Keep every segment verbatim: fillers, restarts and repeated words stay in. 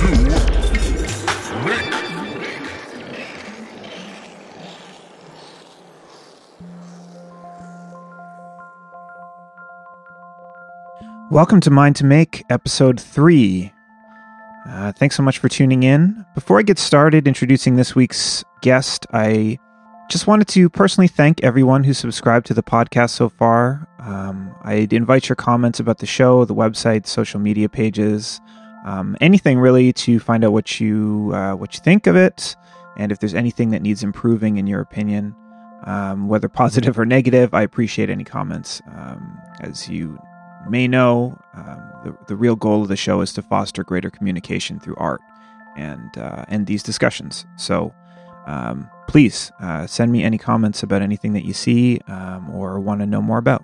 to Make. Welcome to Mind to Make, episode three. Uh, thanks so much for tuning in. Before I get started introducing this week's guest, I just wanted to personally thank everyone who subscribed to the podcast so far. Um, I'd invite your comments about the show, the website, social media pages, um, anything really to find out what you uh, what you think of it, and if there's anything that needs improving in your opinion, um, whether positive or negative. I appreciate any comments. Um, as you may know, um, the, the real goal of the show is to foster greater communication through art and uh, and these discussions. So um, please uh, send me any comments about anything that you see um, or want to know more about.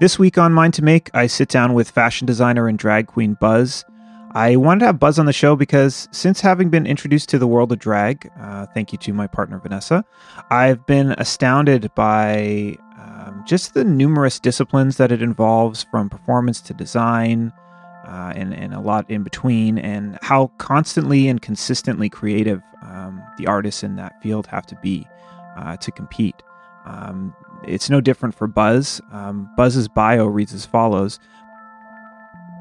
This week on Mind to Make, I sit down with fashion designer and drag queen Buzz. I wanted to have Buzz on the show because since having been introduced to the world of drag, uh, thank you to my partner Vanessa, I've been astounded by um, just the numerous disciplines that it involves, from performance to design uh, and, and a lot in between, and how constantly and consistently creative um, the artists in that field have to be uh, to compete. Um, it's no different for Buzz. Um, Buzz's bio reads as follows.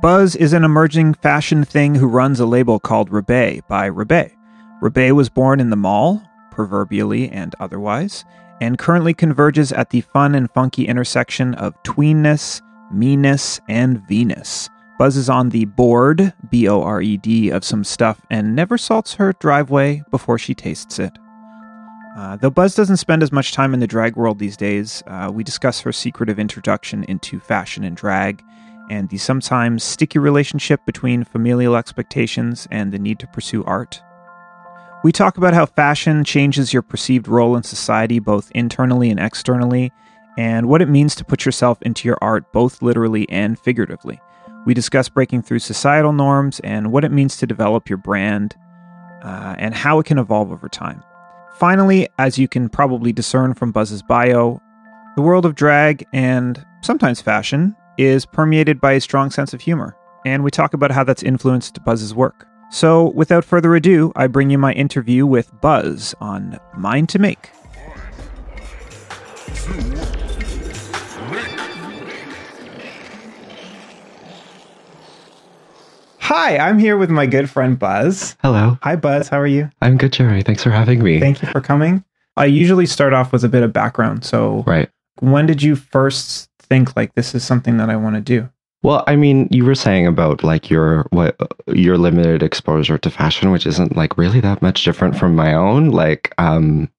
Buzz is an emerging fashion thing who runs a label called Roubaix by Roubaix. Roubaix was born in the mall, proverbially and otherwise, and currently converges at the fun and funky intersection of tweenness, meanness, and Venus. Buzz is on the board, B O R E D, of some stuff and never salts her driveway before she tastes it. Uh, though Buzz doesn't spend as much time in the drag world these days, uh, we discuss her secretive introduction into fashion and drag, and the sometimes sticky relationship between familial expectations and the need to pursue art. We talk about how fashion changes your perceived role in society, both internally and externally, and what it means to put yourself into your art, both literally and figuratively. We discuss breaking through societal norms and what it means to develop your brand, uh, and how it can evolve over time. Finally, as you can probably discern from Buzz's bio, the world of drag and sometimes fashion is permeated by a strong sense of humor, and we talk about how that's influenced Buzz's work. So, without further ado, I bring you my interview with Buzz on Mind to Make. Hi, I'm here with my good friend Buzz. Hello. Hi, Buzz. How are you? I'm good, Jerry. Thanks for having me. Thank you for coming. I usually start off with a bit of background. So, right. When did you first think like this is something that I want to do? Well, I mean, you were saying about like your what your limited exposure to fashion, which isn't like really that much different from my own. Like, um,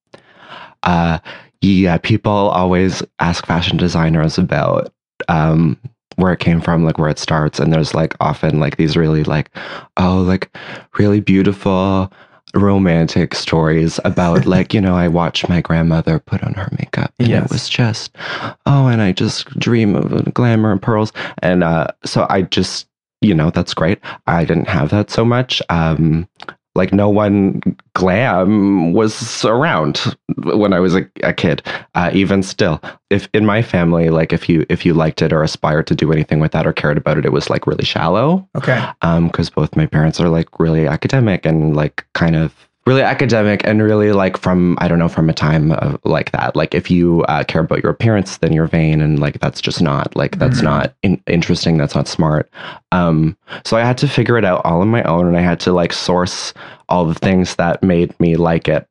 uh, yeah, people always ask fashion designers about um where it came from, like where it starts, and there's like often like these really like oh like really beautiful romantic stories about like, you know, I watched my grandmother put on her makeup and yes. It was just, oh, and I just dream of glamour and pearls. And uh, so I just, you know, that's great. I didn't have that so much. Um, like no one glam was around when I was a, a kid, uh, even still. If in my family, like if you if you liked it or aspired to do anything with that or cared about it, it was like really shallow. Okay. Um, because both my parents are like really academic and like kind of really academic and really like from I don't know from a time of like that. Like if you uh, care about your appearance, then you're vain, and like that's just not like that's mm-hmm. not in- interesting. That's not smart. Um, so I had to figure it out all on my own, and I had to like source all the things that made me like it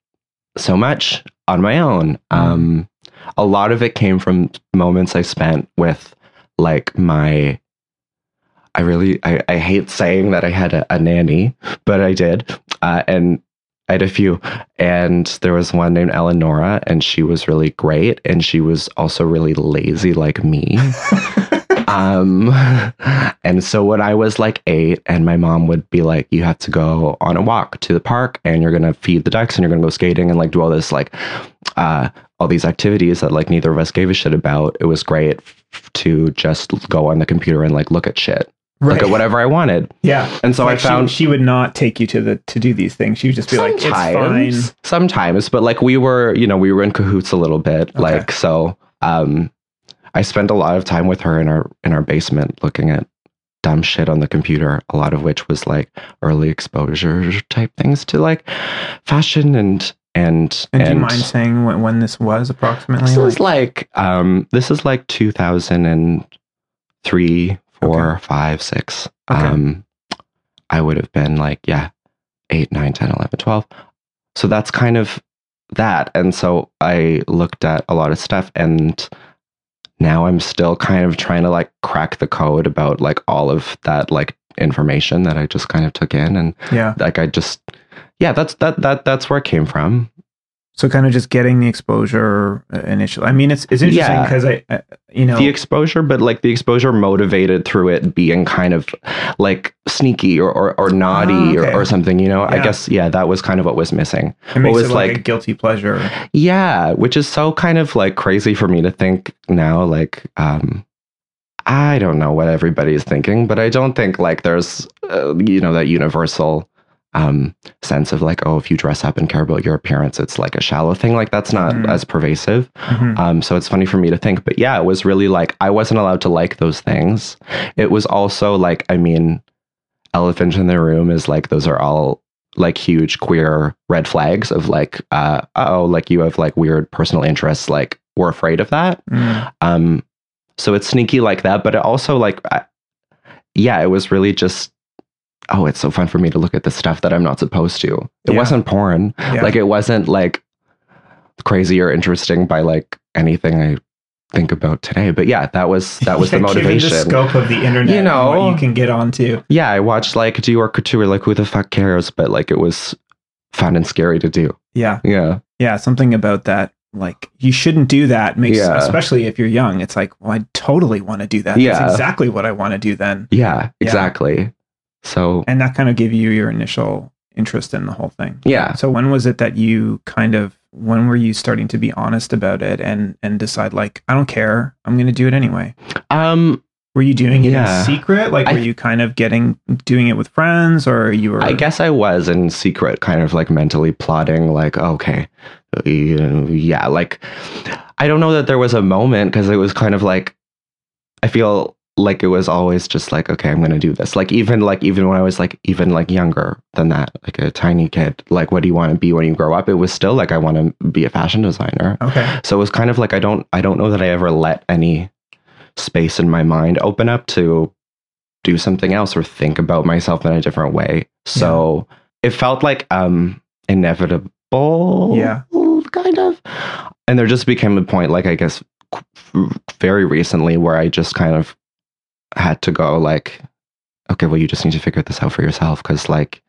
so much on my own. Mm-hmm. Um. A lot of it came from moments I spent with, like, my, I really, I, I hate saying that I had a, a nanny, but I did, uh, and I had a few, and there was one named Eleanor, and she was really great, and she was also really lazy like me, um, and so when I was, like, eight, and my mom would be like, you have to go on a walk to the park, and you're going to feed the ducks, and you're going to go skating, and, like, do all this, like, uh, all these activities that like neither of us gave a shit about. It was great f- to just go on the computer and like look at shit, right. Look at whatever I wanted. Yeah. And so like I found she, she would not take you to the to do these things. She would just be like, it's fine. Sometimes, but like we were, you know, we were in cahoots a little bit. Okay. Like so, um, I spent a lot of time with her in our in our basement looking at dumb shit on the computer, a lot of which was like early exposure type things to like fashion and and and, and do you mind saying when, when this was approximately? This like? is like um this is like two thousand three, four, okay. five, six. Okay. Um I would have been like, yeah, eight, nine, ten, eleven, twelve. So that's kind of that. And so I looked at a lot of stuff, and now I'm still kind of trying to like crack the code about like all of that like information that I just kind of took in. And yeah, like I just, yeah, that's, that, that, that's where it came from. So kind of just getting the exposure initially. I mean, it's, it's interesting because yeah. I, I, you know, the exposure, but like the exposure motivated through it being kind of like sneaky or, or, or naughty oh, okay. or, or something, you know, yeah. I guess. Yeah. That was kind of what was missing. It makes was it like, like a guilty pleasure. Yeah. Which is so kind of like crazy for me to think now, like, um, I don't know what everybody's thinking, but I don't think like there's, uh, you know, that universal Um, sense of like, oh, if you dress up and care about your appearance, it's like a shallow thing. Like that's not mm-hmm. as pervasive. Mm-hmm. Um, so it's funny for me to think, but yeah, it was really like, I wasn't allowed to like those things. It was also like, I mean, elephant in the room is like, those are all like huge queer red flags of like, uh, oh, like you have like weird personal interests. Like we're afraid of that. Mm. Um, so it's sneaky like that, but it also like, I, yeah, it was really just, oh, it's so fun for me to look at the stuff that I'm not supposed to. It yeah. wasn't porn. Yeah. Like, it wasn't, like, crazy or interesting by, like, anything I think about today. But, yeah, that was that was yeah, the motivation. Given the scope of the internet, you know, and what you can get onto. Yeah, I watched, like, Dior Couture, like, who the fuck cares? But, like, it was fun and scary to do. Yeah. Yeah. Yeah, something about that. Like, you shouldn't do that, makes, yeah. especially if you're young. It's like, well, I totally want to do that. Yeah. That's exactly what I want to do then. Yeah, exactly. Yeah. So, and that kind of gave you your initial interest in the whole thing. Yeah. So when was it that you kind of, when were you starting to be honest about it and, and decide like, I don't care, I'm going to do it anyway? Um, were you doing yeah. it in secret? Like, I, were you kind of getting, doing it with friends or you were? I guess I was in secret, kind of like mentally plotting like, okay, yeah. Like, I don't know that there was a moment because it was kind of like, I feel like it was always just like, okay, I'm going to do this. Like, even like, even when I was like, even like younger than that, like a tiny kid, like, what do you want to be when you grow up? It was still like, I want to be a fashion designer. Okay. So it was kind of like, I don't, I don't know that I ever let any space in my mind open up to do something else or think about myself in a different way. So yeah. it felt like, um, inevitable. Yeah. Kind of. And there just became a point, like, I guess very recently where I just kind of had to go like, okay, well, you just need to figure this out for yourself because like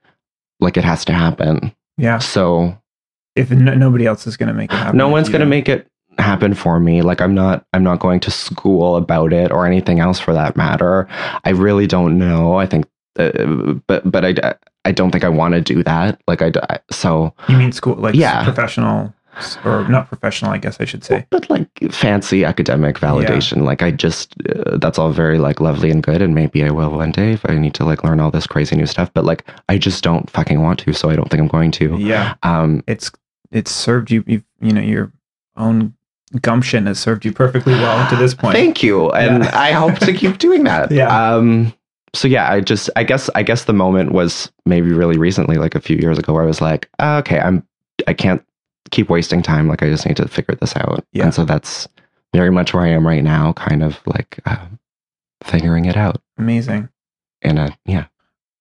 like it has to happen. Yeah. So if no, nobody else is going to make it happen, no one's going to make it happen for me. Like I'm not I'm not going to school about it or anything else for that matter. I really don't know. I think uh, but but I, I don't think I want to do that. Like I so you mean school like yeah. professional or not professional, I guess I should say. But like fancy academic validation. Yeah. Like I just, uh, that's all very like lovely and good. And maybe I will one day if I need to like learn all this crazy new stuff. But like, I just don't fucking want to. So I don't think I'm going to. Yeah. Um, it's, it's served you, you, you know, your own gumption has served you perfectly well to this point. Thank you. And yeah. I hope to keep doing that. Yeah. Um, so yeah, I just, I guess, I guess the moment was maybe really recently, like a few years ago where I was like, oh, okay, I'm, I can't keep wasting time. Like I just need to figure this out. Yeah. And so that's very much where I am right now, kind of like uh, figuring it out. Amazing. And uh, yeah,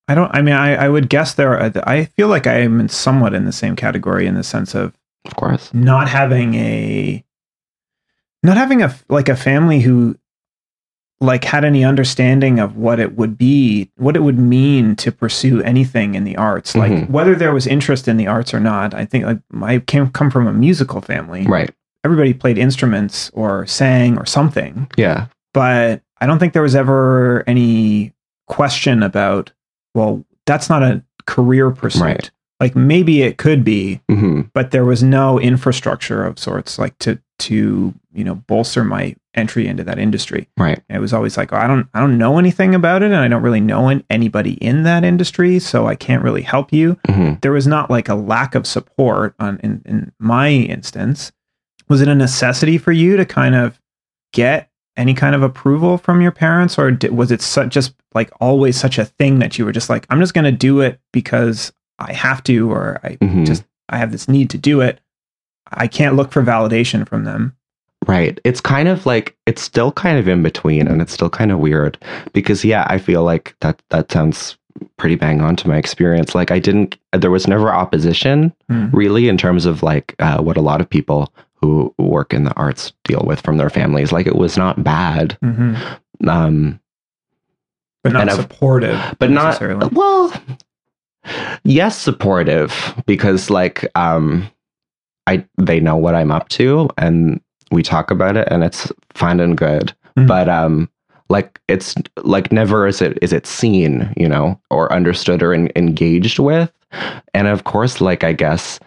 I don't, I mean, I, I would guess there are, I feel like I am somewhat in the same category in the sense of, of course, not having a, not having a, like a family who like had any understanding of what it would be, what it would mean to pursue anything in the arts, like mm-hmm. whether there was interest in the arts or not. I think like I came come from a musical family, right? Everybody played instruments or sang or something. Yeah. But I don't think there was ever any question about, well, that's not a career pursuit. Right. Like maybe it could be, mm-hmm. but there was no infrastructure of sorts, like to, to, you know, bolster my entry into that industry. Right. And it was always like, oh, I don't, I don't know anything about it. And I don't really know an, anybody in that industry. So I can't really help you. Mm-hmm. There was not like a lack of support on, in, in my instance. Was it a necessity for you to kind of get any kind of approval from your parents, or did, was it such just like always such a thing that you were just like, I'm just going to do it because I have to, or I mm-hmm. just, I have this need to do it. I can't look for validation from them. Right. It's kind of like, it's still kind of in between, and it's still kind of weird because, yeah, I feel like that, that sounds pretty bang on to my experience. Like I didn't, there was never opposition mm. really in terms of like uh, what a lot of people who work in the arts deal with from their families. Like it was not bad. Mm-hmm. Um, but not supportive. But not, well, yes, supportive because like um, I, they know what I'm up to and we talk about it and it's fun and good. Mm-hmm. But um, like it's like never is it is it seen, you know, or understood or in, engaged with. And of course, like, I guess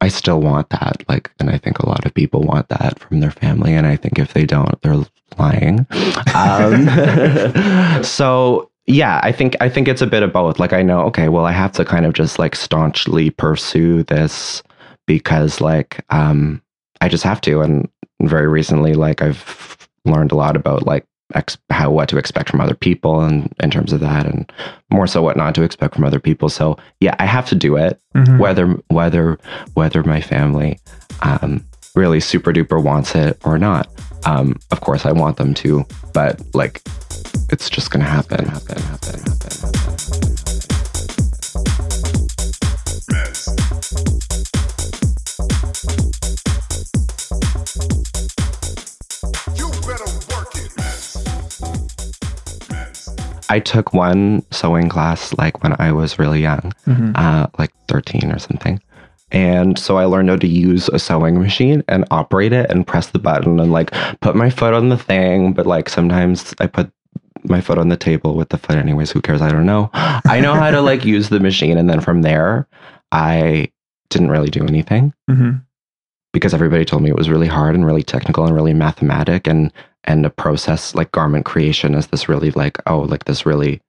I still want that. Like, and I think a lot of people want that from their family. And I think if they don't, they're lying. Um, so, yeah, I think I think it's a bit of both. Like, I know, okay, well, I have to kind of just like staunchly pursue this because like um, I just have to. And very recently, like I've learned a lot about like ex- how what to expect from other people and in terms of that, and more so what not to expect from other people. So yeah, I have to do it, mm-hmm. whether whether whether my family um, really super duper wants it or not. Um, of course, I want them to, but like it's just gonna happen. Happen. Happen. Happen. I took one sewing class like when I was really young, mm-hmm. uh, like thirteen or something. And so I learned how to use a sewing machine and operate it and press the button and like put my foot on the thing. But like sometimes I put my foot on the table with the foot anyways. Who cares? I don't know. I know how to like use the machine. And then from there, I didn't really do anything mm-hmm. because everybody told me it was really hard and really technical and really mathematic and and the process like garment creation is this really like, oh, like this really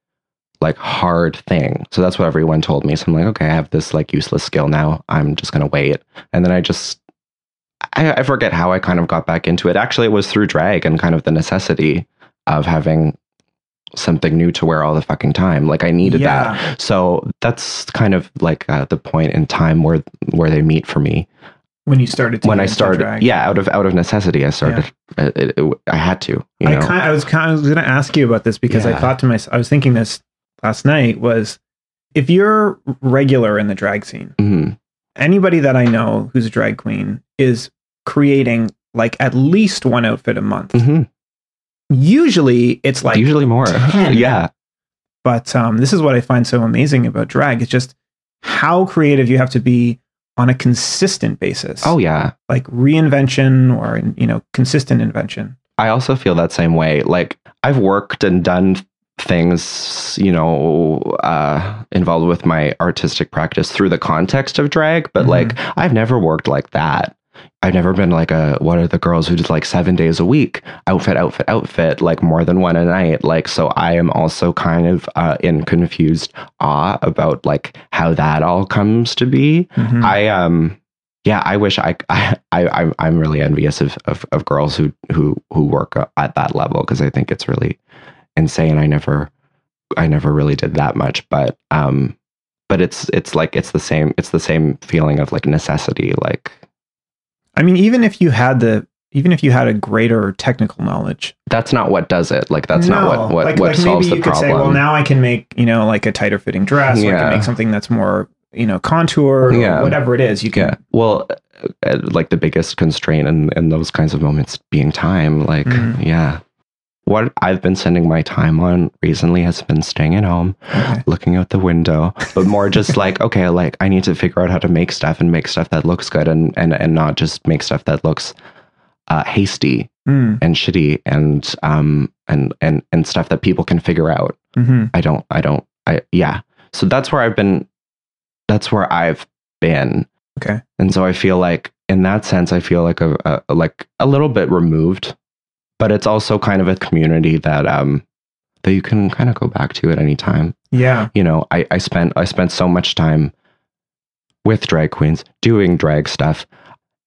like hard thing. So that's what everyone told me. So I'm like, okay, I have this like useless skill now. I'm just going to wait. And then I just, I, I forget how I kind of got back into it. Actually, it was through drag and kind of the necessity of having something new to wear all the fucking time. Like I needed yeah. that. So that's kind of like uh, the point in time where, where they meet for me. When you started, to when I started, drag. yeah, out of out of necessity, I started. Yeah. It, it, it, I had to. You know? I, kind of, I was kind of going to ask you about this because yeah. I thought to myself, I was thinking this last night was, if you're regular in the drag scene, mm-hmm. anybody that I know who's a drag queen is creating like at least one outfit a month. Mm-hmm. Usually, it's like usually more. ten Yeah, but um, this is what I find so amazing about drag. It's just how creative you have to be on a consistent basis. Oh yeah. Like reinvention or, you know, consistent invention. I also feel that same way. Like I've worked and done things, you know, uh, involved with my artistic practice through the context of drag, but mm-hmm. like I've never worked like that. I've never been like a, what are the girls who did like seven days a week outfit, outfit, outfit, like more than one a night. Like, so I am also kind of uh, in confused awe about like how that all comes to be. Mm-hmm. I, um, yeah, I wish I, I, I I'm, I'm really envious of, of, of girls who, who, who work at that level. Cause I think it's really insane. I never, I never really did that much, but, um, but it's, it's like, it's the same, it's the same feeling of like necessity. Like, I mean, even if you had the, even if you had a greater technical knowledge, that's not what does it. Like, that's no. not what, what, like, what like solves the problem. Maybe you could say, well, now I can make, you know, like a tighter fitting dress. Yeah. Or I can make something that's more, you know, contoured yeah. or whatever it is. You can. Yeah. Well, like the biggest constraint in, in those kinds of moments being time. Like, mm-hmm. yeah. What I've been spending my time on recently has been staying at home, okay. looking out the window, but more just like, okay, like I need to figure out how to make stuff and make stuff that looks good and, and, and not just make stuff that looks uh, hasty mm. and shitty and, um, and, and, and stuff that people can figure out. Mm-hmm. I don't, I don't, I, yeah. So that's where I've been, that's where I've been. Okay. And so I feel like in that sense, I feel like a, a like a little bit removed. But it's also kind of a community that um, that you can kind of go back to at any time. Yeah. You know, I, I spent I spent so much time with drag queens doing drag stuff.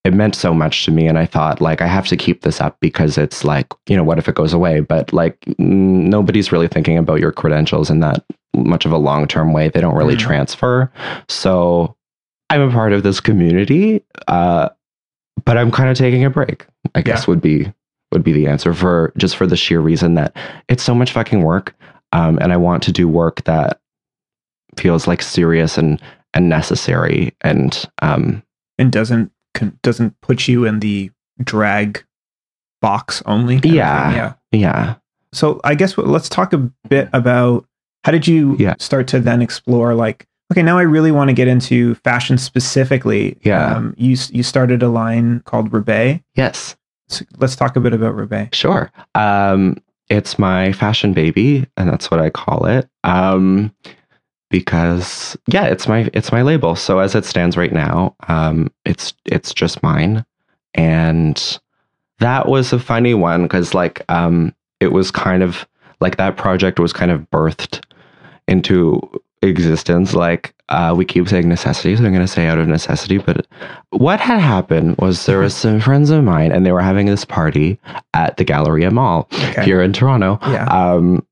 it meant so much to me. And I thought, like, I have to keep this up because it's like, you know, what if it goes away? But like, n- nobody's really thinking about your credentials in that much of a long-term way. They don't really mm-hmm. transfer. So I'm a part of this community, uh, but I'm kind of taking a break, I guess yeah. would be would be the answer, for just for the sheer reason that it's so much fucking work. Um, and I want to do work that feels like serious and, and necessary and, um, and doesn't, can, doesn't put you in the drag box only. Yeah, yeah. Yeah. So I guess what, let's talk a bit about how did you yeah. start to then explore, like, okay, now I really want to get into fashion specifically. Yeah. Um, you, you started a line called Roubaix. Yes. So let's talk a bit about Roubaix. Sure. Um, it's my fashion baby, and that's what I call it. Um, because yeah, it's my, it's my label. So as it stands right now, um, it's, it's just mine. And that was a funny one. Cause like, um, it was kind of like that project was kind of birthed into existence. Like, uh, we keep saying necessity, so I'm going to say out of necessity, but what had happened was there was some friends of mine and they were having this party at the Galleria Mall okay. here in Toronto. Yeah. Um,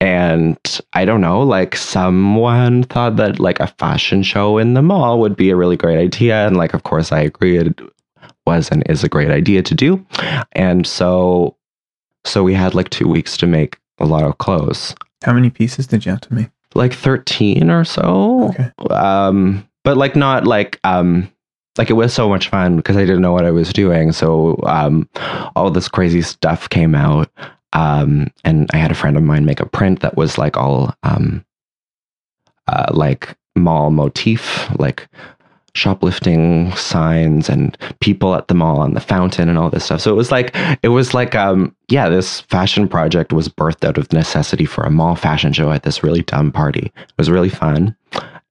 And I don't know, like someone thought that like a fashion show in the mall would be a really great idea. And like, of course, I agree it was and is a great idea to do. And so so we had like two weeks to make a lot of clothes. How many pieces did you have to make? Like thirteen or so. Okay. Um, but like not like... um. Like it was so much fun because I didn't know what I was doing. So um, all this crazy stuff came out. Um, and I had a friend of mine make a print that was like all, um, uh, like mall motif, like shoplifting signs and people at the mall and the fountain and all this stuff. So it was like, it was like, um, yeah, this fashion project was birthed out of necessity for a mall fashion show at this really dumb party. It was really fun.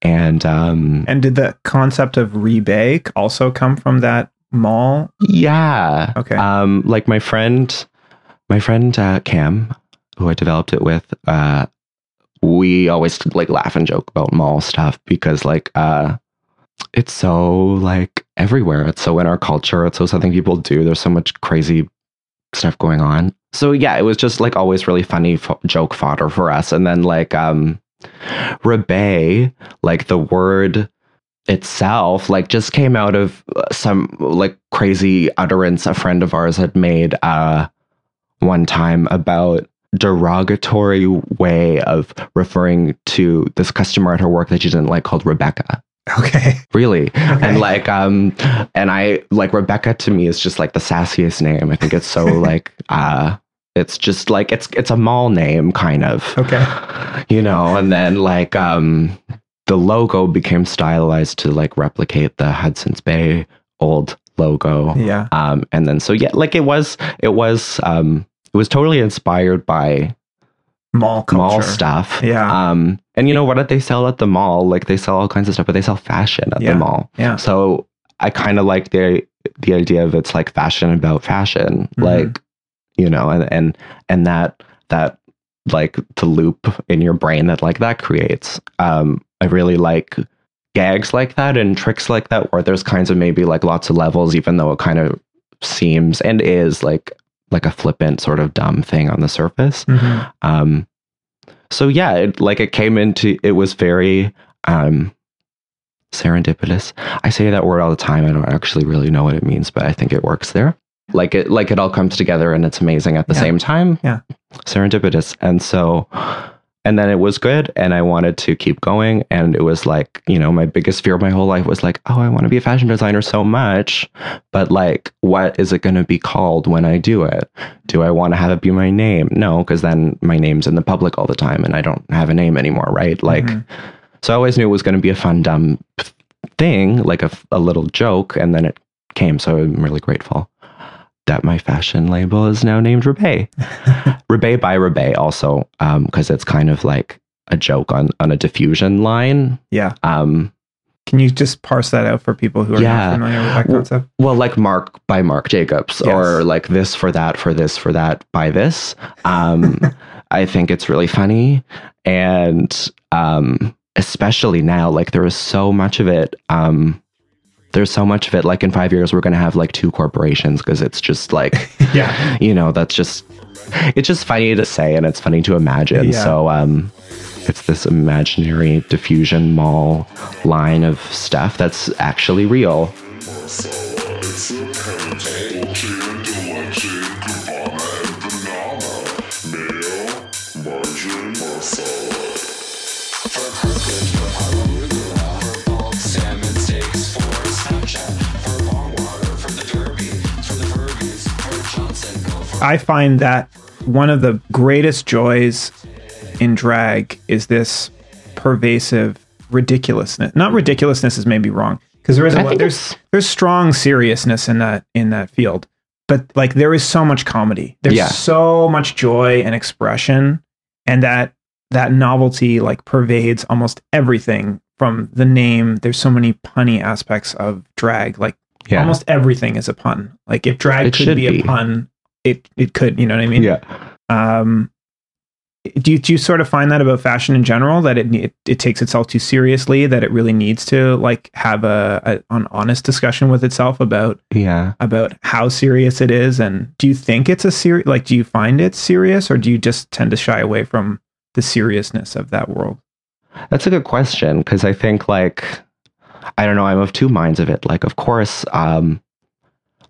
And, um, and did the concept of rebake also come from that mall? Yeah. Okay. Um, like my friend, My friend, uh, Cam, who I developed it with, uh, we always like laugh and joke about mall stuff because like, uh, it's so like everywhere. It's so in our culture. It's so something people do. There's so much crazy stuff going on. So yeah, it was just like always really funny fo- joke fodder for us. And then like, um, Roubaix, like the word itself, like just came out of some like crazy utterance a friend of ours had made, uh, one time about derogatory way of referring to this customer at her work that she didn't like called Rebecca. Okay. Really. Okay. And like, um, and I like Rebecca to me is just like the sassiest name. I think it's so like, uh, it's just like, it's, it's a mall name kind of, okay, you know? And then like, um, the logo became stylized to like replicate the Hudson's Bay old logo. Yeah. Um, and then, so yeah, like it was, it was, um, it was totally inspired by mall culture. Mall stuff. Yeah. Um, and you know, what did they sell at the mall? Like they sell all kinds of stuff, but they sell fashion at yeah. the mall. Yeah. So I kind of like the, the idea of it's like fashion about fashion, mm-hmm. like, you know, and, and, and that, that like the loop in your brain that like that creates, um, I really like gags like that and tricks like that, where there's kinds of maybe like lots of levels, even though it kind of seems and is like, like a flippant sort of dumb thing on the surface. Mm-hmm. Um, so yeah, it, like it came into, it was very, um, serendipitous. I say that word all the time. I don't actually really know what it means, but I think it works there. Like it, like it all comes together and it's amazing at the yeah. same time. Yeah. Serendipitous. And so, and then it was good and I wanted to keep going. And it was like, you know, my biggest fear of my whole life was like, oh, I want to be a fashion designer so much. But like, what is it going to be called when I do it? Do I want to have it be my name? No, because then my name's in the public all the time and I don't have a name anymore, right? Like, mm-hmm. so I always knew it was going to be a fun, dumb thing, like a, a little joke. And then it came. So I'm really grateful that my fashion label is now named Roubaix. Roubaix by Roubaix also, um, because it's kind of like a joke on, on a diffusion line. Yeah. Um, Can you just parse that out for people who are yeah. not familiar with that concept? Well, like Mark by Mark Jacobs, yes. or like this for that, for this for that, by this. Um, I think it's really funny. And um, especially now, like there is so much of it. Um, there's so much of it. Like in five years, we're going to have like two corporations because it's just like, yeah, you know, that's just, it's just funny to say and it's funny to imagine. Yeah. So um, it's this imaginary diffusion mall line of stuff that's actually real. I find that one of the greatest joys in drag is this pervasive ridiculousness. Not ridiculousness is maybe wrong, because there is a, there's there's strong seriousness in that in that field, but like there is so much comedy. There's yeah. so much joy and expression, and that that novelty like pervades almost everything from the name. There's so many punny aspects of drag. Like yeah. almost everything is a pun. Like if drag it could be, be a pun. It it could, you know what I mean? Yeah. Um, do you, do you sort of find that about fashion in general, that it it, it takes itself too seriously, that it really needs to like have a, a an honest discussion with itself about yeah about how serious it is? And do you think it's a serious, like do you find it serious, or do you just tend to shy away from the seriousness of that world? That's a good question, because I think like I don't know, I'm of two minds of it. Like of course. Um,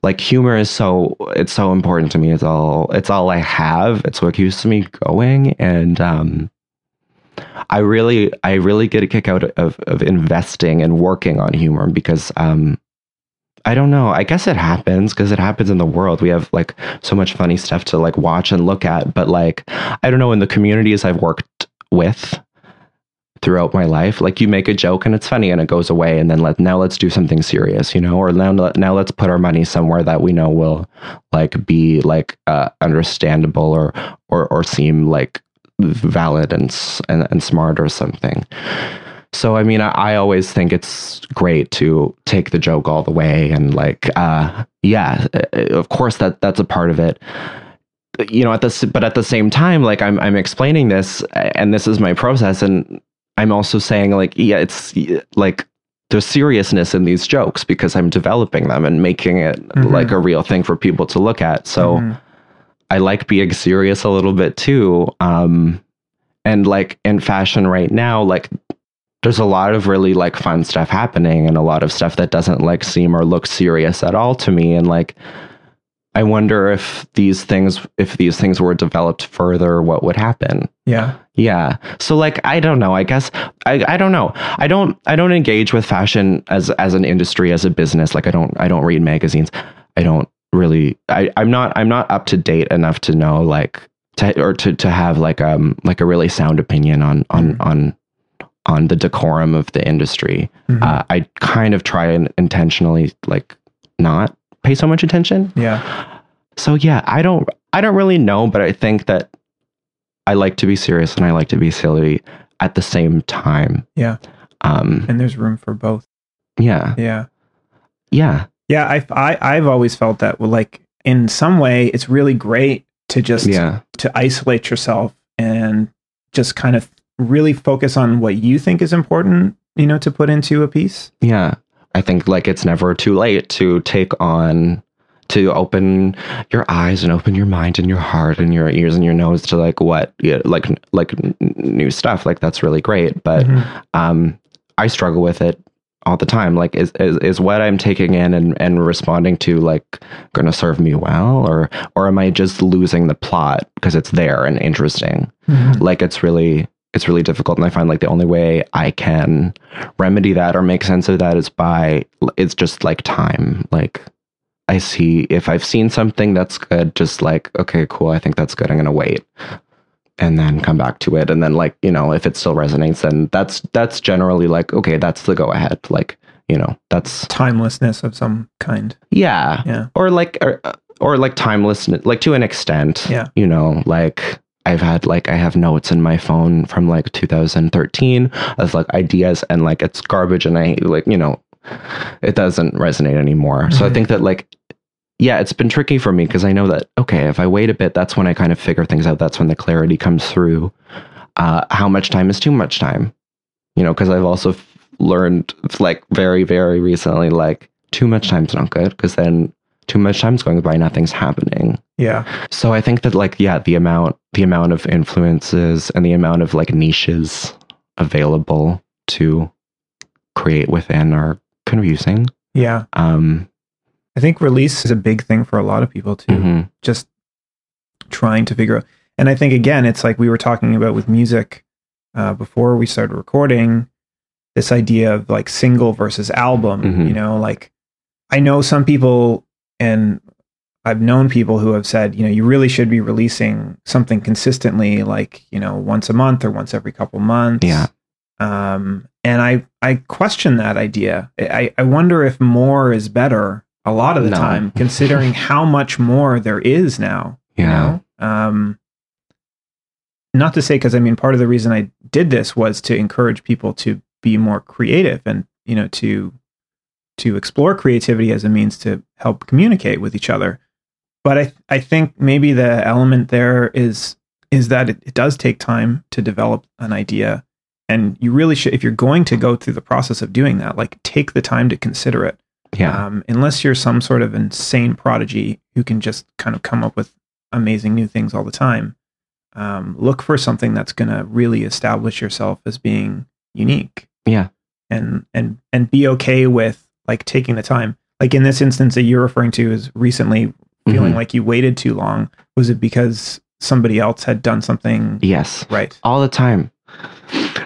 Like humor is so, it's so important to me. It's all, it's all I have. It's what keeps me going. And um, I really, I really get a kick out of, of investing and working on humor because um, I don't know, I guess it happens because it happens in the world. We have like so much funny stuff to like watch and look at, but like, I don't know, in the communities I've worked with throughout my life, like you make a joke and it's funny and it goes away, and then let now let's do something serious, you know, or now now let's put our money somewhere that we know will like be like uh, understandable or or or seem like valid and and, and smart or something. So I mean, I, I always think it's great to take the joke all the way, and like uh, yeah, of course that that's a part of it. You know, at this, but at the same time, like I'm I'm explaining this, and this is my process, and I'm also saying like, yeah, it's like there's seriousness in these jokes because I'm developing them and making it mm-hmm. like a real thing for people to look at. So mm-hmm. I like being serious a little bit too. Um, and like in fashion right now, like there's a lot of really like fun stuff happening and a lot of stuff that doesn't like seem or look serious at all to me. And like, I wonder if these things, if these things were developed further, what would happen? Yeah. Yeah. So like, I don't know, I guess, I, I don't know. I don't, I don't engage with fashion as, as an industry, as a business. Like I don't, I don't read magazines. I don't really, I, I'm not, I'm not up to date enough to know like, to, or to, to have like, um, like a really sound opinion on, on, mm-hmm. on, on the decorum of the industry. Mm-hmm. Uh, I kind of try and intentionally like not pay so much attention. Yeah. So yeah, I don't, I don't really know, but I think that I like to be serious and I like to be silly at the same time. Yeah. Um, and there's room for both. Yeah. Yeah. Yeah. Yeah. I, I, I've always felt that, well, like in some way it's really great to just, yeah. to isolate yourself and just kind of really focus on what you think is important, you know, to put into a piece. Yeah. I think like it's never too late to take on, to open your eyes and open your mind and your heart and your ears and your nose to like what, yeah, like, like new stuff. Like that's really great. But mm-hmm. um, I struggle with it all the time. Like is, is, is what I'm taking in and, and responding to like going to serve me well, or, or am I just losing the plot because it's there and interesting? Mm-hmm. Like it's really, it's really difficult. And I find like the only way I can remedy that or make sense of that is by, it's just like time. Like I see, if I've seen something that's good, just like, okay, cool. I think that's good. I'm going to wait and then come back to it. And then like, you know, if it still resonates, then that's, that's generally like, okay, that's the go ahead. Like, you know, that's timelessness of some kind. Yeah. Yeah. Or like, or, or like timelessness, like to an extent, yeah. You know, like, I've had like I have notes in my phone from like two thousand thirteen of like ideas, and like it's garbage, and I like, you know, it doesn't resonate anymore. Mm-hmm. So I think that like, yeah, it's been tricky for me because I know that, okay, if I wait a bit, that's when I kind of figure things out. That's when the clarity comes through. Uh, how much time is too much time? You know, because I've also f- learned, like, very, very recently, like, too much time's not good, because then too much time's going by, nothing's happening. Yeah. So I think that, like, yeah, the amount, the amount of influences and the amount of, like, niches available to create within are confusing. Yeah. Um, I think release is a big thing for a lot of people, too. Mm-hmm. Just trying to figure out. And I think, again, it's like we were talking about with music uh, before we started recording, this idea of, like, single versus album, mm-hmm. you know, like, I know some people, and I've known people who have said, you know, you really should be releasing something consistently, like, you know, once a month or once every couple months. Yeah. Um, and I, I question that idea. I, I wonder if more is better a lot of the no. time, considering how much more there is now. Yeah. You know? Um, not to say, because I mean, part of the reason I did this was to encourage people to be more creative and, you know, to, to explore creativity as a means to help communicate with each other. But I, I think maybe the element there is, is that it, it does take time to develop an idea. And you really should, if you're going to go through the process of doing that, like, take the time to consider it. Yeah. Um, unless you're some sort of insane prodigy who can just kind of come up with amazing new things all the time. Um, look for something that's going to really establish yourself as being unique. Yeah. And, and, and be okay with, like, taking the time, like in this instance that you're referring to is recently feeling mm-hmm. like you waited too long. Was it because somebody else had done something? Yes. Right. All the time.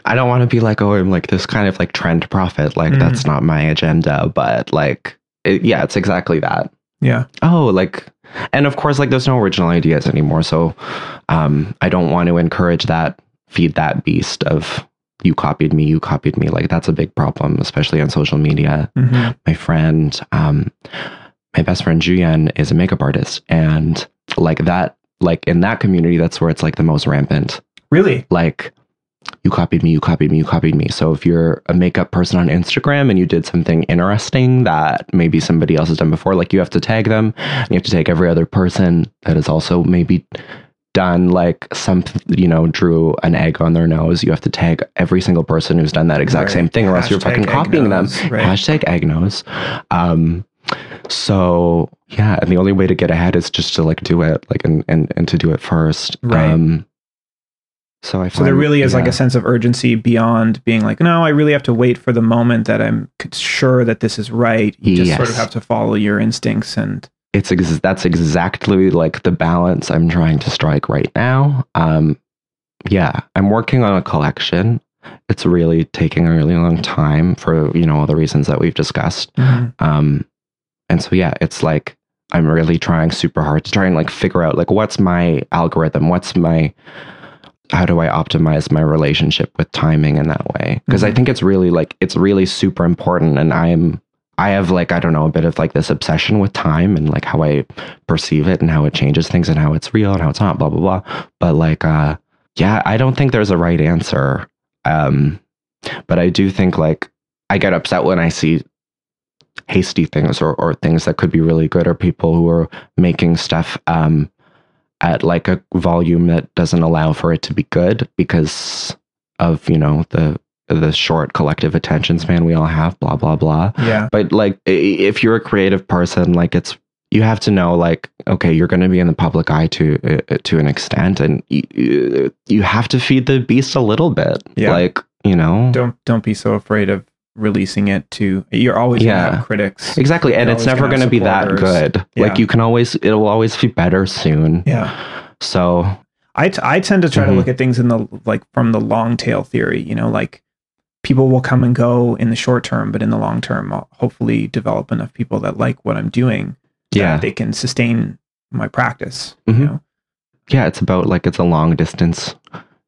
I don't want to be like, oh, I'm like this kind of like trend prophet. Like mm-hmm. that's not my agenda, but like, it, yeah, it's exactly that. Yeah. Oh, like, and of course, like there's no original ideas anymore. So, um, I don't want to encourage that, feed that beast of, you copied me, you copied me. Like, that's a big problem, especially on social media. Mm-hmm. My friend, um, my best friend Juyen is a makeup artist. And like that, like in that community, that's where it's like the most rampant. Really? Like, you copied me, you copied me, you copied me. So if you're a makeup person on Instagram and you did something interesting that maybe somebody else has done before, like you have to tag them, and you have to tag every other person that is also maybe done like some, you know, drew an egg on their nose. You have to tag every single person who's done that exact right. same thing, or else you're fucking copying nose, them. Right. Hashtag egg nose. Um, so yeah, and the only way to get ahead is just to like do it, like and and, and to do it first. Right. Um, so I find, so there really is yeah. like a sense of urgency beyond being like, no, I really have to wait for the moment that I'm sure that this is right. You just yes. sort of have to follow your instincts and. It's ex- that's exactly like the balance I'm trying to strike right now. Um, yeah, I'm working on a collection. It's really taking a really long time for, you know, all the reasons that we've discussed. Mm-hmm. Um, and so, yeah, it's like I'm really trying super hard to try and like figure out like what's my algorithm? What's my, how do I optimize my relationship with timing in that way? Because mm-hmm. I think it's really like, it's really super important. And I'm, I have like, I don't know, a bit of like this obsession with time and like how I perceive it and how it changes things and how it's real and how it's not, blah, blah, blah. But like, uh, yeah, I don't think there's a right answer. Um, but I do think like I get upset when I see hasty things or, or things that could be really good, or people who are making stuff um, at like a volume that doesn't allow for it to be good because of, you know, the the short collective attention span we all have, blah, blah, blah. Yeah. But like, if you're a creative person, like it's, you have to know like, okay, you're going to be in the public eye to, uh, to an extent, and you, you have to feed the beast a little bit. Yeah. Like, you know, don't, don't be so afraid of releasing it to, you're always yeah. going to have critics. Exactly. You're and it's never going to be that good. Yeah. Like you can always, it will always be better soon. Yeah. So I, t- I tend to try mm-hmm. to look at things in the, like from the long tail theory, you know, like, people will come and go in the short term, but in the long term, I'll hopefully develop enough people that like what I'm doing. Yeah. That they can sustain my practice. Mm-hmm. You know? Yeah. It's about like, it's a long distance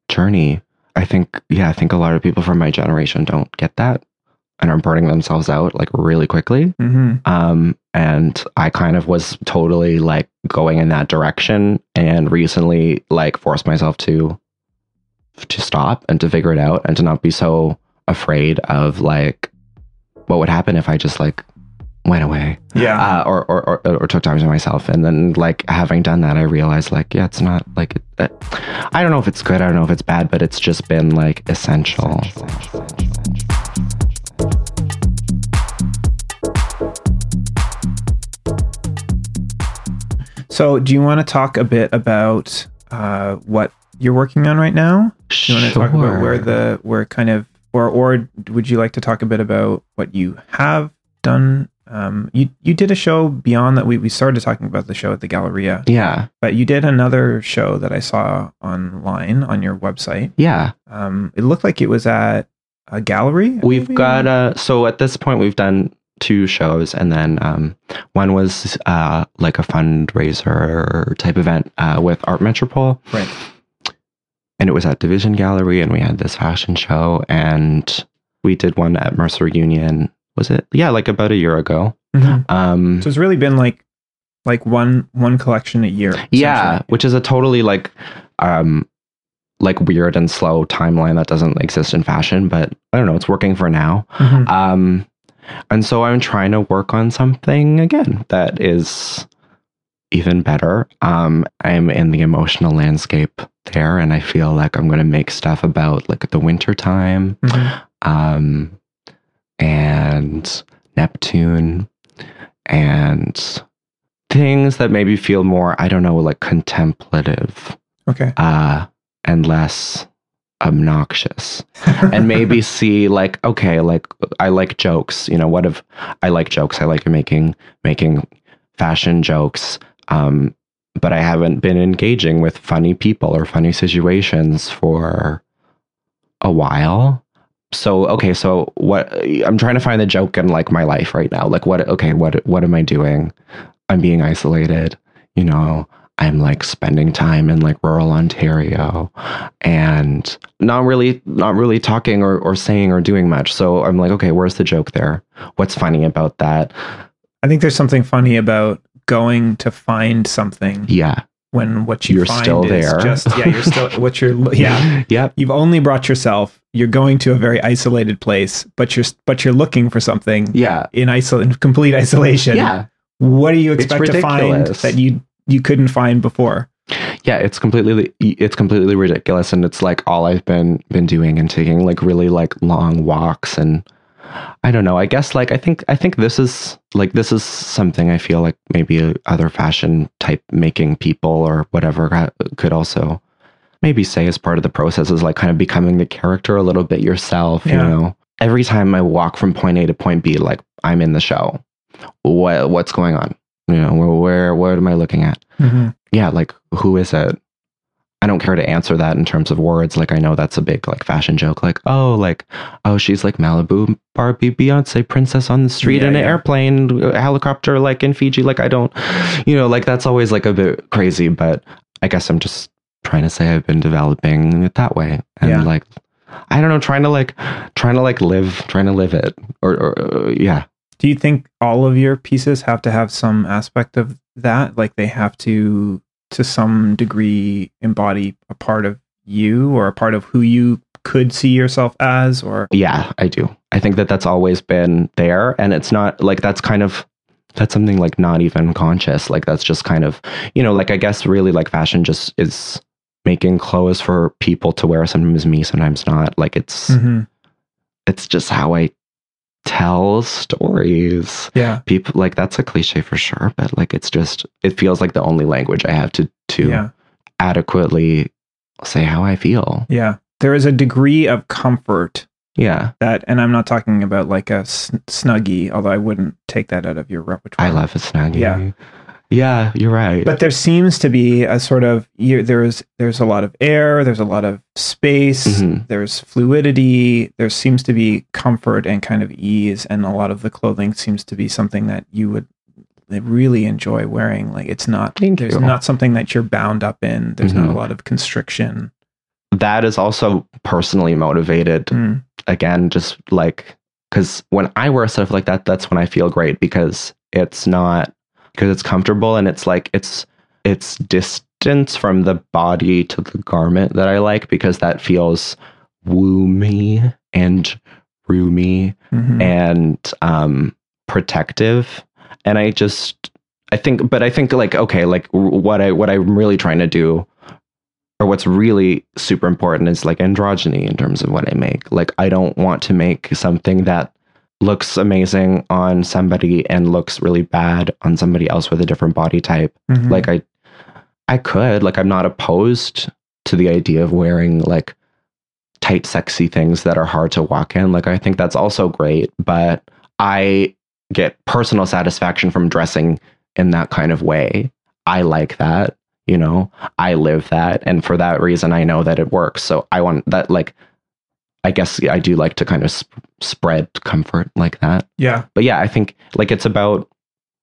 journey. I think, yeah, I think a lot of people from my generation don't get that and are burning themselves out like really quickly. Mm-hmm. Um, and I kind of was totally like going in that direction, and recently like forced myself to, to stop and to figure it out and to not be so afraid of like what would happen if I just like went away, yeah, uh, or, or or or took time to myself. And then like having done that, I realized like yeah, it's not like it, it, I don't know if it's good, I don't know if it's bad, but it's just been like essential. essential, essential, essential, essential, essential. So do you want to talk a bit about uh, what you're working on right now? Do you want to talk about where the, where kind of, or or would you like to talk a bit about what you have done? Um, you, you did a show beyond that. We, we started talking about the show at the Galleria. Yeah. But you did another show that I saw online on your website. Yeah. Um, it looked like it was at a gallery. We've maybe? got a, so at this point we've done two shows, and then um, one was uh, like a fundraiser type event uh, with Art Metropole. Right. And it was at Division Gallery, and we had this fashion show, and we did one at Mercer Union. Was it? Yeah, like about a year ago. Mm-hmm. Um, so it's really been like like one one collection a year. Yeah, which is a totally like um, like weird and slow timeline that doesn't exist in fashion, but I don't know, it's working for now. Mm-hmm. Um, and so I'm trying to work on something again that is even better. Um, I'm in the emotional landscape there, and I feel like I'm going to make stuff about like the winter time. Mm-hmm. Um, and Neptune and things that maybe feel more, I don't know, like contemplative. Okay. Uh, and less obnoxious. And maybe see like, okay, like I like jokes, you know, what if I like jokes, I like making, making fashion jokes. Um, but I haven't been engaging with funny people or funny situations for a while. So, okay, so what, I'm trying to find the joke in like my life right now. Like what, okay, what, what am I doing? I'm being isolated, you know, I'm like spending time in like rural Ontario and not really, not really talking or, or saying or doing much. So I'm like, okay, where's the joke there? What's funny about that? I think there's something funny about going to find something. Yeah. When what you you're find still is there. Just, yeah, you're still, what you're, yeah, yep. You've only brought yourself, you're going to a very isolated place, but you're, but you're looking for something yeah. in iso- in complete isolation. Yeah. What do you expect to find that you, you couldn't find before? Yeah, it's completely, it's completely ridiculous. And it's like all I've been, been doing and taking like really like long walks. And I don't know, I guess like, I think, I think this is like, this is something I feel like maybe other fashion type making people or whatever could also maybe say as part of the process is like kind of becoming the character a little bit yourself, yeah. You know, every time I walk from point A to point B, like I'm in the show, what what's going on? You know, where, where, what am I looking at? Mm-hmm. Yeah. Like, who is it? I don't care to answer that in terms of words. Like, I know that's a big like fashion joke. Like, oh, like, oh, she's like Malibu, Barbie, Beyonce, princess on the street yeah, in an yeah. airplane, a helicopter, like in Fiji. Like, I don't, you know, like that's always like a bit crazy, but I guess I'm just trying to say I've been developing it that way. And yeah. like, I don't know, trying to like, trying to like live, trying to live it or, or uh, yeah. Do you think all of your pieces have to have some aspect of that? Like they have to, to some degree, embody a part of you or a part of who you could see yourself as? Or yeah, I do. I think that that's always been there. And it's not like that's kind of, that's something like not even conscious. Like that's just kind of, you know, like I guess really like fashion just is making clothes for people to wear. Sometimes me, sometimes not. Like it's, mm-hmm. it's just how I tell stories. Yeah, people like that's a cliche for sure, but like it's just it feels like the only language I have to to yeah. adequately say how I feel. Yeah, there is a degree of comfort. Yeah, that, and I'm not talking about like a sn- snuggie, although I wouldn't take that out of your repertoire. I love a snuggie. Yeah, yeah, you're right. But there seems to be a sort of you, there's there's a lot of air, there's a lot of space, mm-hmm. there's fluidity, there seems to be comfort and kind of ease, and a lot of the clothing seems to be something that you would really enjoy wearing. Like it's not Thank there's you. not something that you're bound up in. There's mm-hmm. not a lot of constriction. That is also personally motivated. Mm. Again, just like because when I wear stuff like that, that's when I feel great because it's not. Because it's comfortable and it's like it's it's distance from the body to the garment that I like because that feels woomy and roomy mm-hmm. and um, protective. And I just I think, but I think like okay, like what I what I'm really trying to do, or what's really super important is like androgyny in terms of what I make. Like I don't want to make something that looks amazing on somebody and looks really bad on somebody else with a different body type. Mm-hmm. Like I, I could, like, I'm not opposed to the idea of wearing like tight, sexy things that are hard to walk in. Like, I think that's also great, but I get personal satisfaction from dressing in that kind of way. I like that, you know, I live that. And for that reason, I know that it works. So I want that, like, I guess I do like to kind of sp- spread comfort like that. Yeah. But yeah, I think like it's about.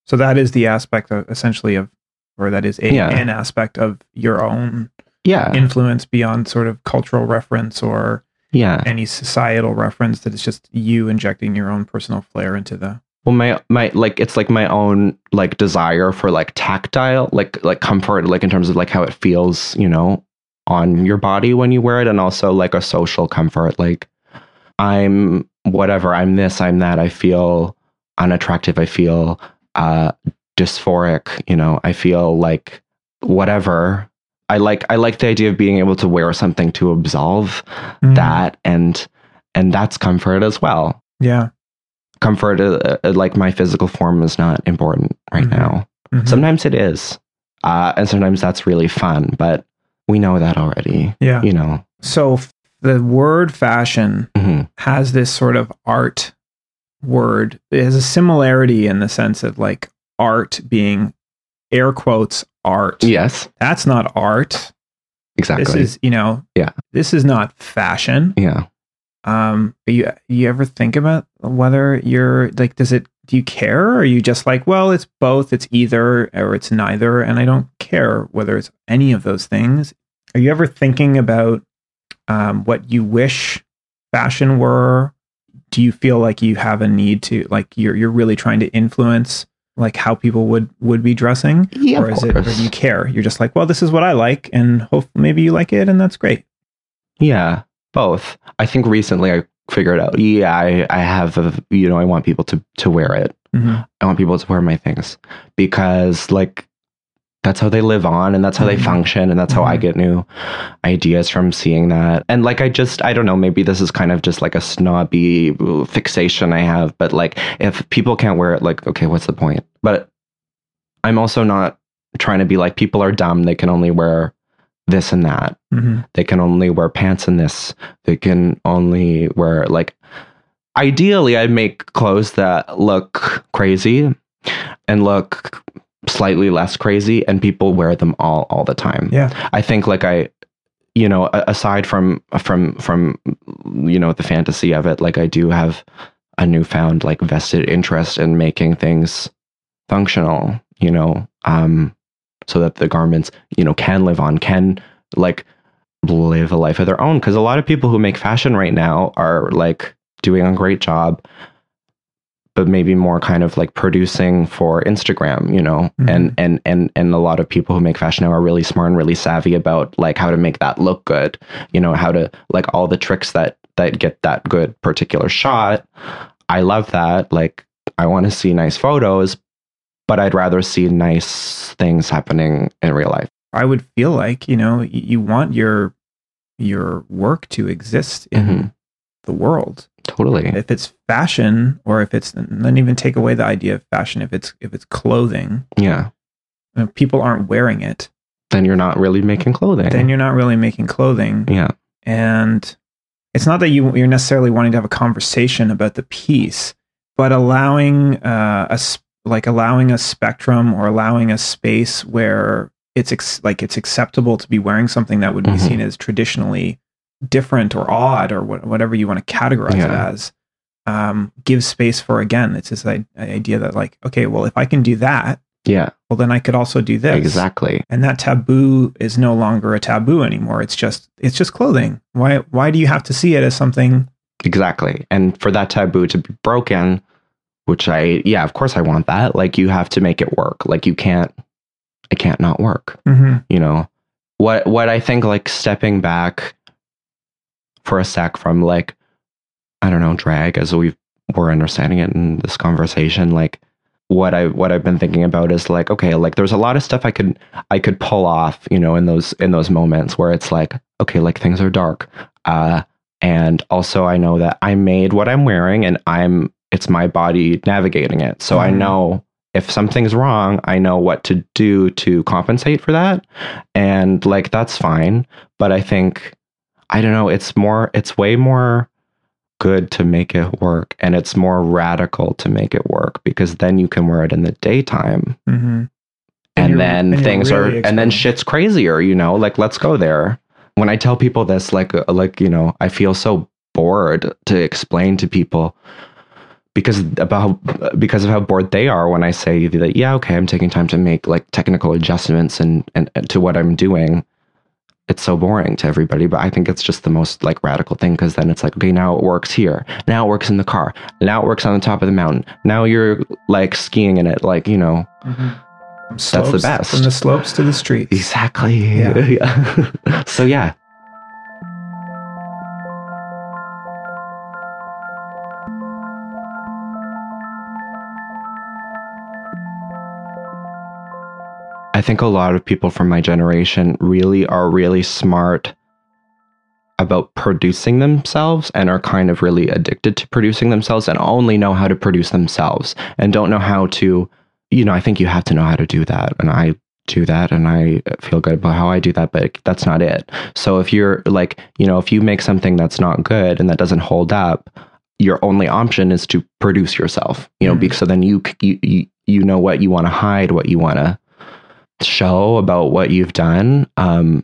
So that is the aspect of essentially of, or that is a, yeah. an aspect of your own yeah. influence beyond sort of cultural reference or yeah. any societal reference, that it's just you injecting your own personal flair into the. Well, my, my, like, it's like my own, like, desire for, like, tactile, like, like comfort, like in terms of like how it feels, you know, on your body when you wear it, and also like a social comfort, like I'm whatever, I'm this, I'm that, I feel unattractive, I feel uh dysphoric, you know, I feel like whatever. I like I like the idea of being able to wear something to absolve mm. that, and and that's comfort as well. Yeah. Comfort, uh, like my physical form is not important right mm-hmm. now. Mm-hmm. Sometimes it is. Uh and sometimes that's really fun, but we know that already. Yeah. You know. So f- the word fashion mm-hmm. has this sort of art word. It has a similarity in the sense of like art being air quotes art. Yes. That's not art. Exactly. This is, you know, yeah. This is not fashion. Yeah. Um, you you ever think about whether you're like, does it, do you care? Or are you just like, well, it's both, it's either, or it's neither, and I don't care whether it's any of those things. Are you ever thinking about um, what you wish fashion were? Do you feel like you have a need to, like, you're you're really trying to influence like how people would, would be dressing? Yeah, or is it, or do you care? You're just like, well, this is what I like, and hopefully maybe you like it, and that's great. Yeah. Both. I think recently I figured out, yeah, I, I have, a, you know, I want people to, to wear it. Mm-hmm. I want people to wear my things because, like, that's how they live on, and that's how mm-hmm. they function, and that's mm-hmm. how I get new ideas from seeing that. And, like, I just, I don't know, maybe this is kind of just, like, a snobby fixation I have, but, like, if people can't wear it, like, okay, what's the point? But I'm also not trying to be like, people are dumb, they can only wear this and that. Mm-hmm. They can only wear pants in this. They can only wear, like, ideally I'd make clothes that look crazy and look slightly less crazy, and people wear them all, all the time. Yeah. I think like I, you know, aside from, from, from, you know, the fantasy of it, like I do have a newfound like vested interest in making things functional, you know, um, so that the garments, you know, can live on, can like live a life of their own. Because a lot of people who make fashion right now are like doing a great job, but maybe more kind of like producing for Instagram, you know, mm-hmm. and, and, and, and a lot of people who make fashion now are really smart and really savvy about like how to make that look good, you know, how to like all the tricks that, that get that good particular shot. I love that. Like, I want to see nice photos, but I'd rather see nice things happening in real life. I would feel like, you know, you want your your work to exist in mm-hmm. the world. Totally. If it's fashion, or if it's, then even take away the idea of fashion, if it's if it's clothing. Yeah. If people aren't wearing it, then you're not really making clothing. Then you're not really making clothing. Yeah. And it's not that you you're necessarily wanting to have a conversation about the piece, but allowing uh, a space, like allowing a spectrum or allowing a space where it's ex- like it's acceptable to be wearing something that would be mm-hmm. seen as traditionally different or odd or wh- whatever you want to categorize yeah. it as, um, gives space for, again, it's this I- idea that like, okay, well, if I can do that, yeah, well, then I could also do this. Exactly. And that taboo is no longer a taboo anymore. It's just, it's just clothing. Why, why do you have to see it as something? Exactly. And for that taboo to be broken, which I, yeah, of course I want that. Like, you have to make it work. Like, you can't, it can't not work. Mm-hmm. You know, what, what I think, like, stepping back for a sec from, like, I don't know, drag as we were understanding it in this conversation, like, what I, what I've been thinking about is like, okay, like, there's a lot of stuff I could, I could pull off, you know, in those, in those moments where it's like, okay, like, things are dark. Uh, and also I know that I made what I'm wearing, and I'm, it's my body navigating it. So mm-hmm. I know if something's wrong, I know what to do to compensate for that. And like, that's fine. But I think, I don't know, it's more, it's way more good to make it work. And it's more radical to make it work, because then you can wear it in the daytime. Mm-hmm. And, and then and things really are, excited. And then shit's crazier, you know, like, let's go there. When I tell people this, like, like, you know, I feel so bored to explain to people because about, because of how bored they are when I say that, yeah, okay, I'm taking time to make like technical adjustments and, and, and to what I'm doing. It's so boring to everybody, but I think it's just the most like radical thing, because then it's like, okay, now it works here. Now it works in the car. Now it works on the top of the mountain. Now you're like skiing in it. Like, you know, mm-hmm. That's slopes, the best. From the slopes to the streets. Exactly. Yeah. yeah. So, yeah. I think a lot of people from my generation really are really smart about producing themselves and are kind of really addicted to producing themselves and only know how to produce themselves and don't know how to, you know, I think you have to know how to do that. And I do that and I feel good about how I do that, but that's not it. So if you're like, you know, if you make something that's not good and that doesn't hold up, your only option is to produce yourself, you know, mm-hmm. because so then you, you, you know what you want to hide, what you want to show about what you've done. Um,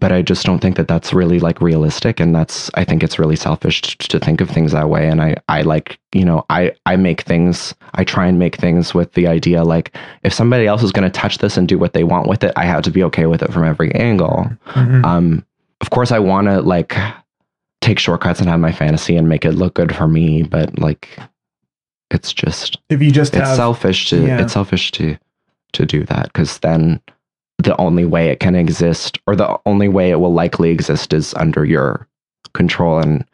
but I just don't think that that's really like realistic. And that's, I think it's really selfish to, to think of things that way. And I, I like, you know, I, I make things, I try and make things with the idea, like if somebody else is going to touch this and do what they want with it, I have to be okay with it from every angle. Mm-hmm. Um, of course I want to like take shortcuts and have my fantasy and make it look good for me. But like, it's just, if you just, it's have, selfish to, yeah. it's selfish to, to do that. 'Cause then the only way it can exist, or the only way it will likely exist, is under your control. And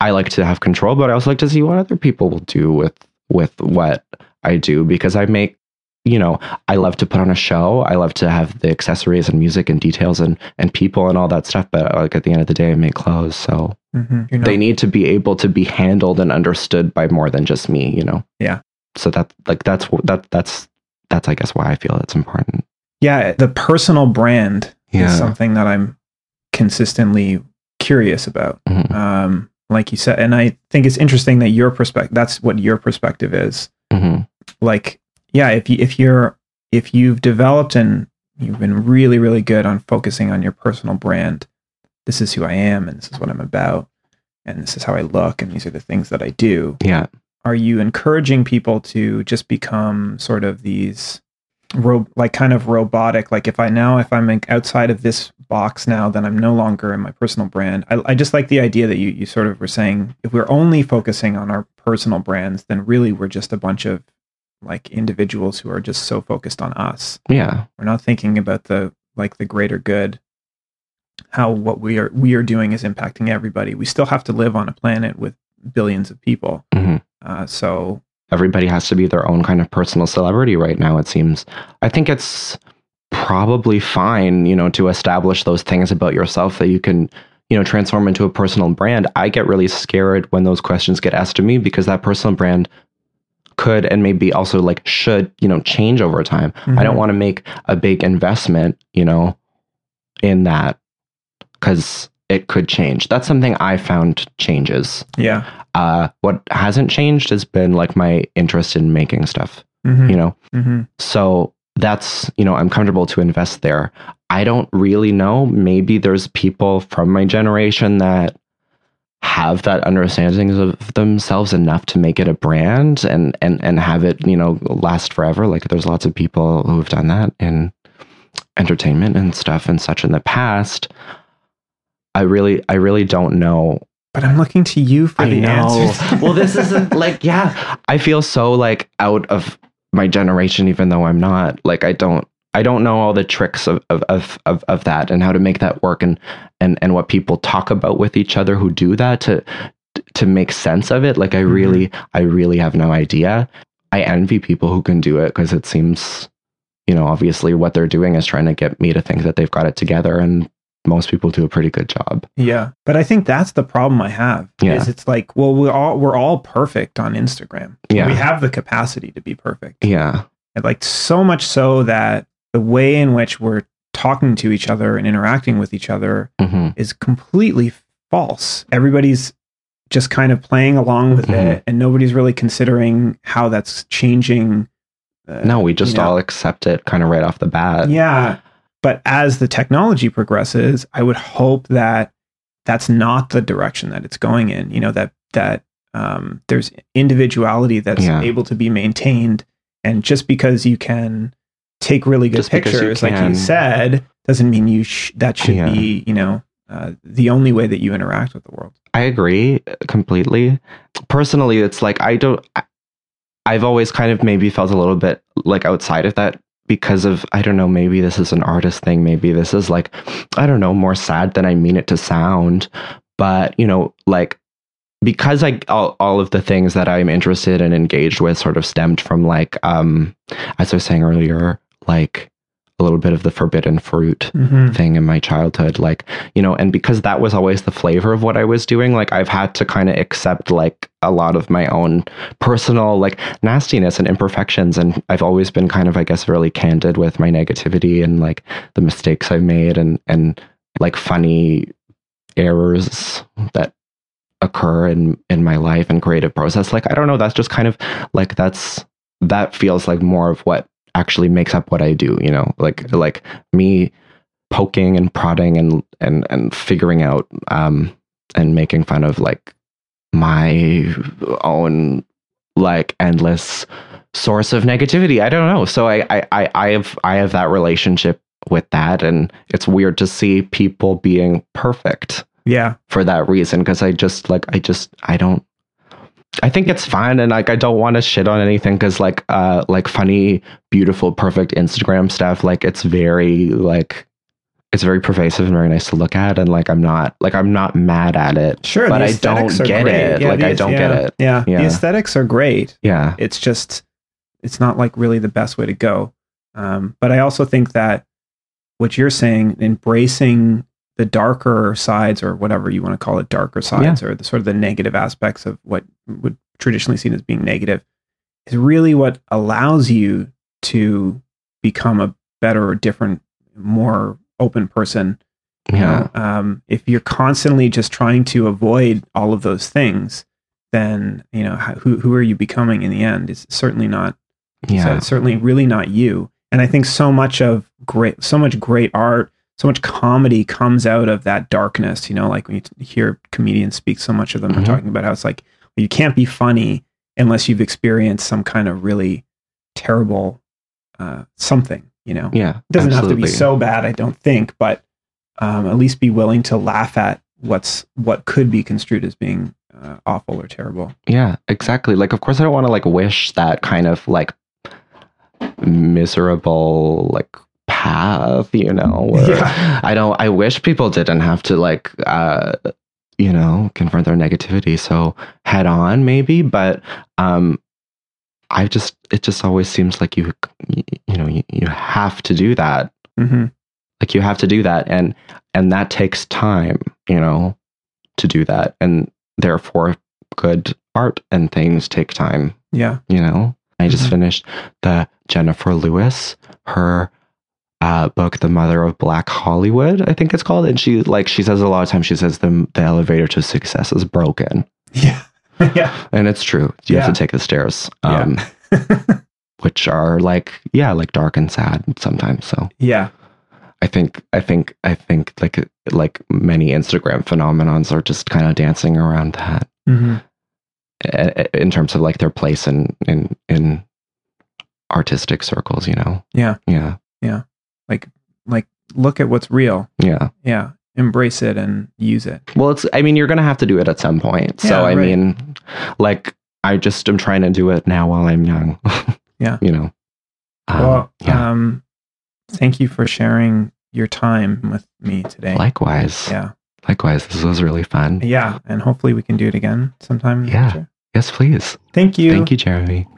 I like to have control, but I also like to see what other people will do with, with what I do, because I make, you know, I love to put on a show. I love to have the accessories and music and details and, and people and all that stuff. But like at the end of the day, I make clothes. So mm-hmm, you know, they need to be able to be handled and understood by more than just me, you know? Yeah. So that like, that's, that, that's, that's, I guess why I feel it's important. Yeah, the personal brand yeah. is something that I'm consistently curious about. Mm-hmm. Um, like you said, and I think it's interesting that your perspective, that's what your perspective is. Mm-hmm. Like, yeah, if you, if you're, if you've developed and you've been really, really good on focusing on your personal brand, this is who I am and this is what I'm about and this is how I look and these are the things that I do. Yeah. Are you encouraging people to just become sort of these Ro- like kind of robotic, like if I now if I'm outside of this box now, then I'm no longer in my personal brand. I, I just like the idea that you, you sort of were saying, if we're only focusing on our personal brands, then really we're just a bunch of like individuals who are just so focused on us. Yeah. We're not thinking about the like the greater good, how what we are we are doing is impacting everybody. We still have to live on a planet with billions of people. Mm-hmm. Uh, so everybody has to be their own kind of personal celebrity right now, it seems. I think it's probably fine, you know, to establish those things about yourself that you can, you know, transform into a personal brand. I get really scared when those questions get asked to me, because that personal brand could and maybe also like should, you know, change over time. Mm-hmm. I don't want to make a big investment, you know, in that, because it could change. That's something I found changes. Yeah. Uh, what hasn't changed has been like my interest in making stuff, mm-hmm. you know? Mm-hmm. So that's, you know, I'm comfortable to invest there. I don't really know. Maybe there's people from my generation that have that understanding of themselves enough to make it a brand and, and, and have it, you know, last forever. Like there's lots of people who've done that in entertainment and stuff and such in the past. I really, I really don't know. But I'm looking to you for I the know. answers. Well, this isn't like, yeah, I feel so like out of my generation, even though I'm not. Like, I don't, I don't know all the tricks of of of of, of that and how to make that work, and, and and what people talk about with each other who do that to to make sense of it. Like, I really, mm-hmm. I really have no idea. I envy people who can do it, because it seems, you know, obviously what they're doing is trying to get me to think that they've got it together, and most people do a pretty good job. Yeah. But I think that's the problem I have. Yeah. Is it's like, well, we're all, we're all perfect on Instagram. Yeah. We have the capacity to be perfect. Yeah. And like so much so that the way in which we're talking to each other and interacting with each other mm-hmm. is completely false. Everybody's just kind of playing along with mm-hmm. it, and nobody's really considering how that's changing. Uh, no, we just you know. all accept it kind of right off the bat. Yeah. But as the technology progresses, I would hope that that's not the direction that it's going in, you know, that, that um, there's individuality that's yeah. able to be maintained. And just because you can take really good just pictures, you like you said, doesn't mean you sh- that should yeah. be, you know, uh, the only way that you interact with the world. I agree completely. Personally, it's like, I don't, I, I've always kind of maybe felt a little bit like outside of that, because of, I don't know, maybe this is an artist thing. Maybe this is like, I don't know, more sad than I mean it to sound. But, you know, like, because I all, all of the things that I'm interested and engaged with sort of stemmed from like, um, as I was saying earlier, like a little bit of the forbidden fruit mm-hmm. thing in my childhood. Like, you know, and because that was always the flavor of what I was doing, like I've had to kind of accept like a lot of my own personal like nastiness and imperfections. And I've always been kind of, I guess, really candid with my negativity and like the mistakes I've made and, and like funny errors that occur in, in my life and creative process. Like, I don't know, that's just kind of like, that's, that feels like more of what actually makes up what I do, you know, like, like me poking and prodding and, and, and figuring out, um, and making fun of like my own, like endless source of negativity. I don't know. So I, I, I, I have, I have that relationship with that. And it's weird to see people being perfect. Yeah. For that reason. Cause I just like, I just, I don't, I think it's fine, and like I don't want to shit on anything because like uh like funny, beautiful, perfect Instagram stuff, like it's very like it's very pervasive and very nice to look at, and like I'm not like I'm not mad at it. Sure, but I don't get it. Like I don't get it. Yeah. The aesthetics are great. Yeah. It's just it's not like really the best way to go. Um but I also think that what you're saying, embracing the darker sides, or whatever you want to call it, darker sides, yeah. or the sort of the negative aspects of what would traditionally seen as being negative, is really what allows you to become a better or different, more open person. Yeah. You know, um, if you're constantly just trying to avoid all of those things, then you know who who are you becoming in the end? It's certainly not. Yeah. So it's certainly really not you. And I think so much of great, so much great art, so much comedy comes out of that darkness, you know, like when you hear comedians speak, so much of them mm-hmm. are talking about how it's like, well, you can't be funny unless you've experienced some kind of really terrible uh, something, you know? Yeah, it doesn't absolutely. have to be so bad, I don't think, but um, at least be willing to laugh at what's what could be construed as being uh, awful or terrible. Yeah, exactly. Like, of course, I don't want to like wish that kind of like miserable, like, have you know or yeah. I don't I wish people didn't have to like uh you know confront their negativity so head on maybe, but um I just it just always seems like you you know you, you have to do that mm-hmm. like you have to do that and and that takes time you know to do that, and therefore good art and things take time. Yeah, you know, I just mm-hmm. finished the Jennifer Lewis her Uh, book, The Mother of Black Hollywood, I think it's called, and she like she says a lot of times she says the the elevator to success is broken. Yeah, yeah, and it's true. You yeah. have to take the stairs, um, yeah. which are like yeah, like dark and sad sometimes. So yeah, I think I think I think like like many Instagram phenomenons are just kind of dancing around that mm-hmm. a- in terms of like their place in in in artistic circles. You know. Yeah. Yeah. Yeah. Like, like, look at what's real. Yeah. Yeah. Embrace it and use it. Well, it's, I mean, you're going to have to do it at some point. So, yeah, I right. mean, like, I just am trying to do it now while I'm young. yeah. You know. Um, well, yeah. um, thank you for sharing your time with me today. Likewise. Yeah. Likewise. This was really fun. Yeah. And hopefully we can do it again sometime. Yeah. Future. Yes, please. Thank you. Thank you, Jeremy.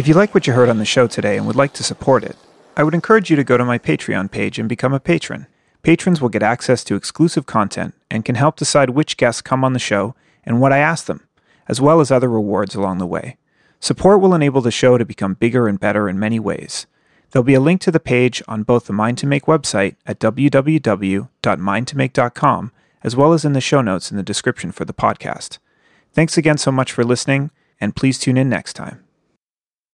If you like what you heard on the show today and would like to support it, I would encourage you to go to my Patreon page and become a patron. Patrons will get access to exclusive content and can help decide which guests come on the show and what I ask them, as well as other rewards along the way. Support will enable the show to become bigger and better in many ways. There'll be a link to the page on both the Mind to Make website at w w w dot mind to make dot com, as well as in the show notes in the description for the podcast. Thanks again so much for listening, and please tune in next time.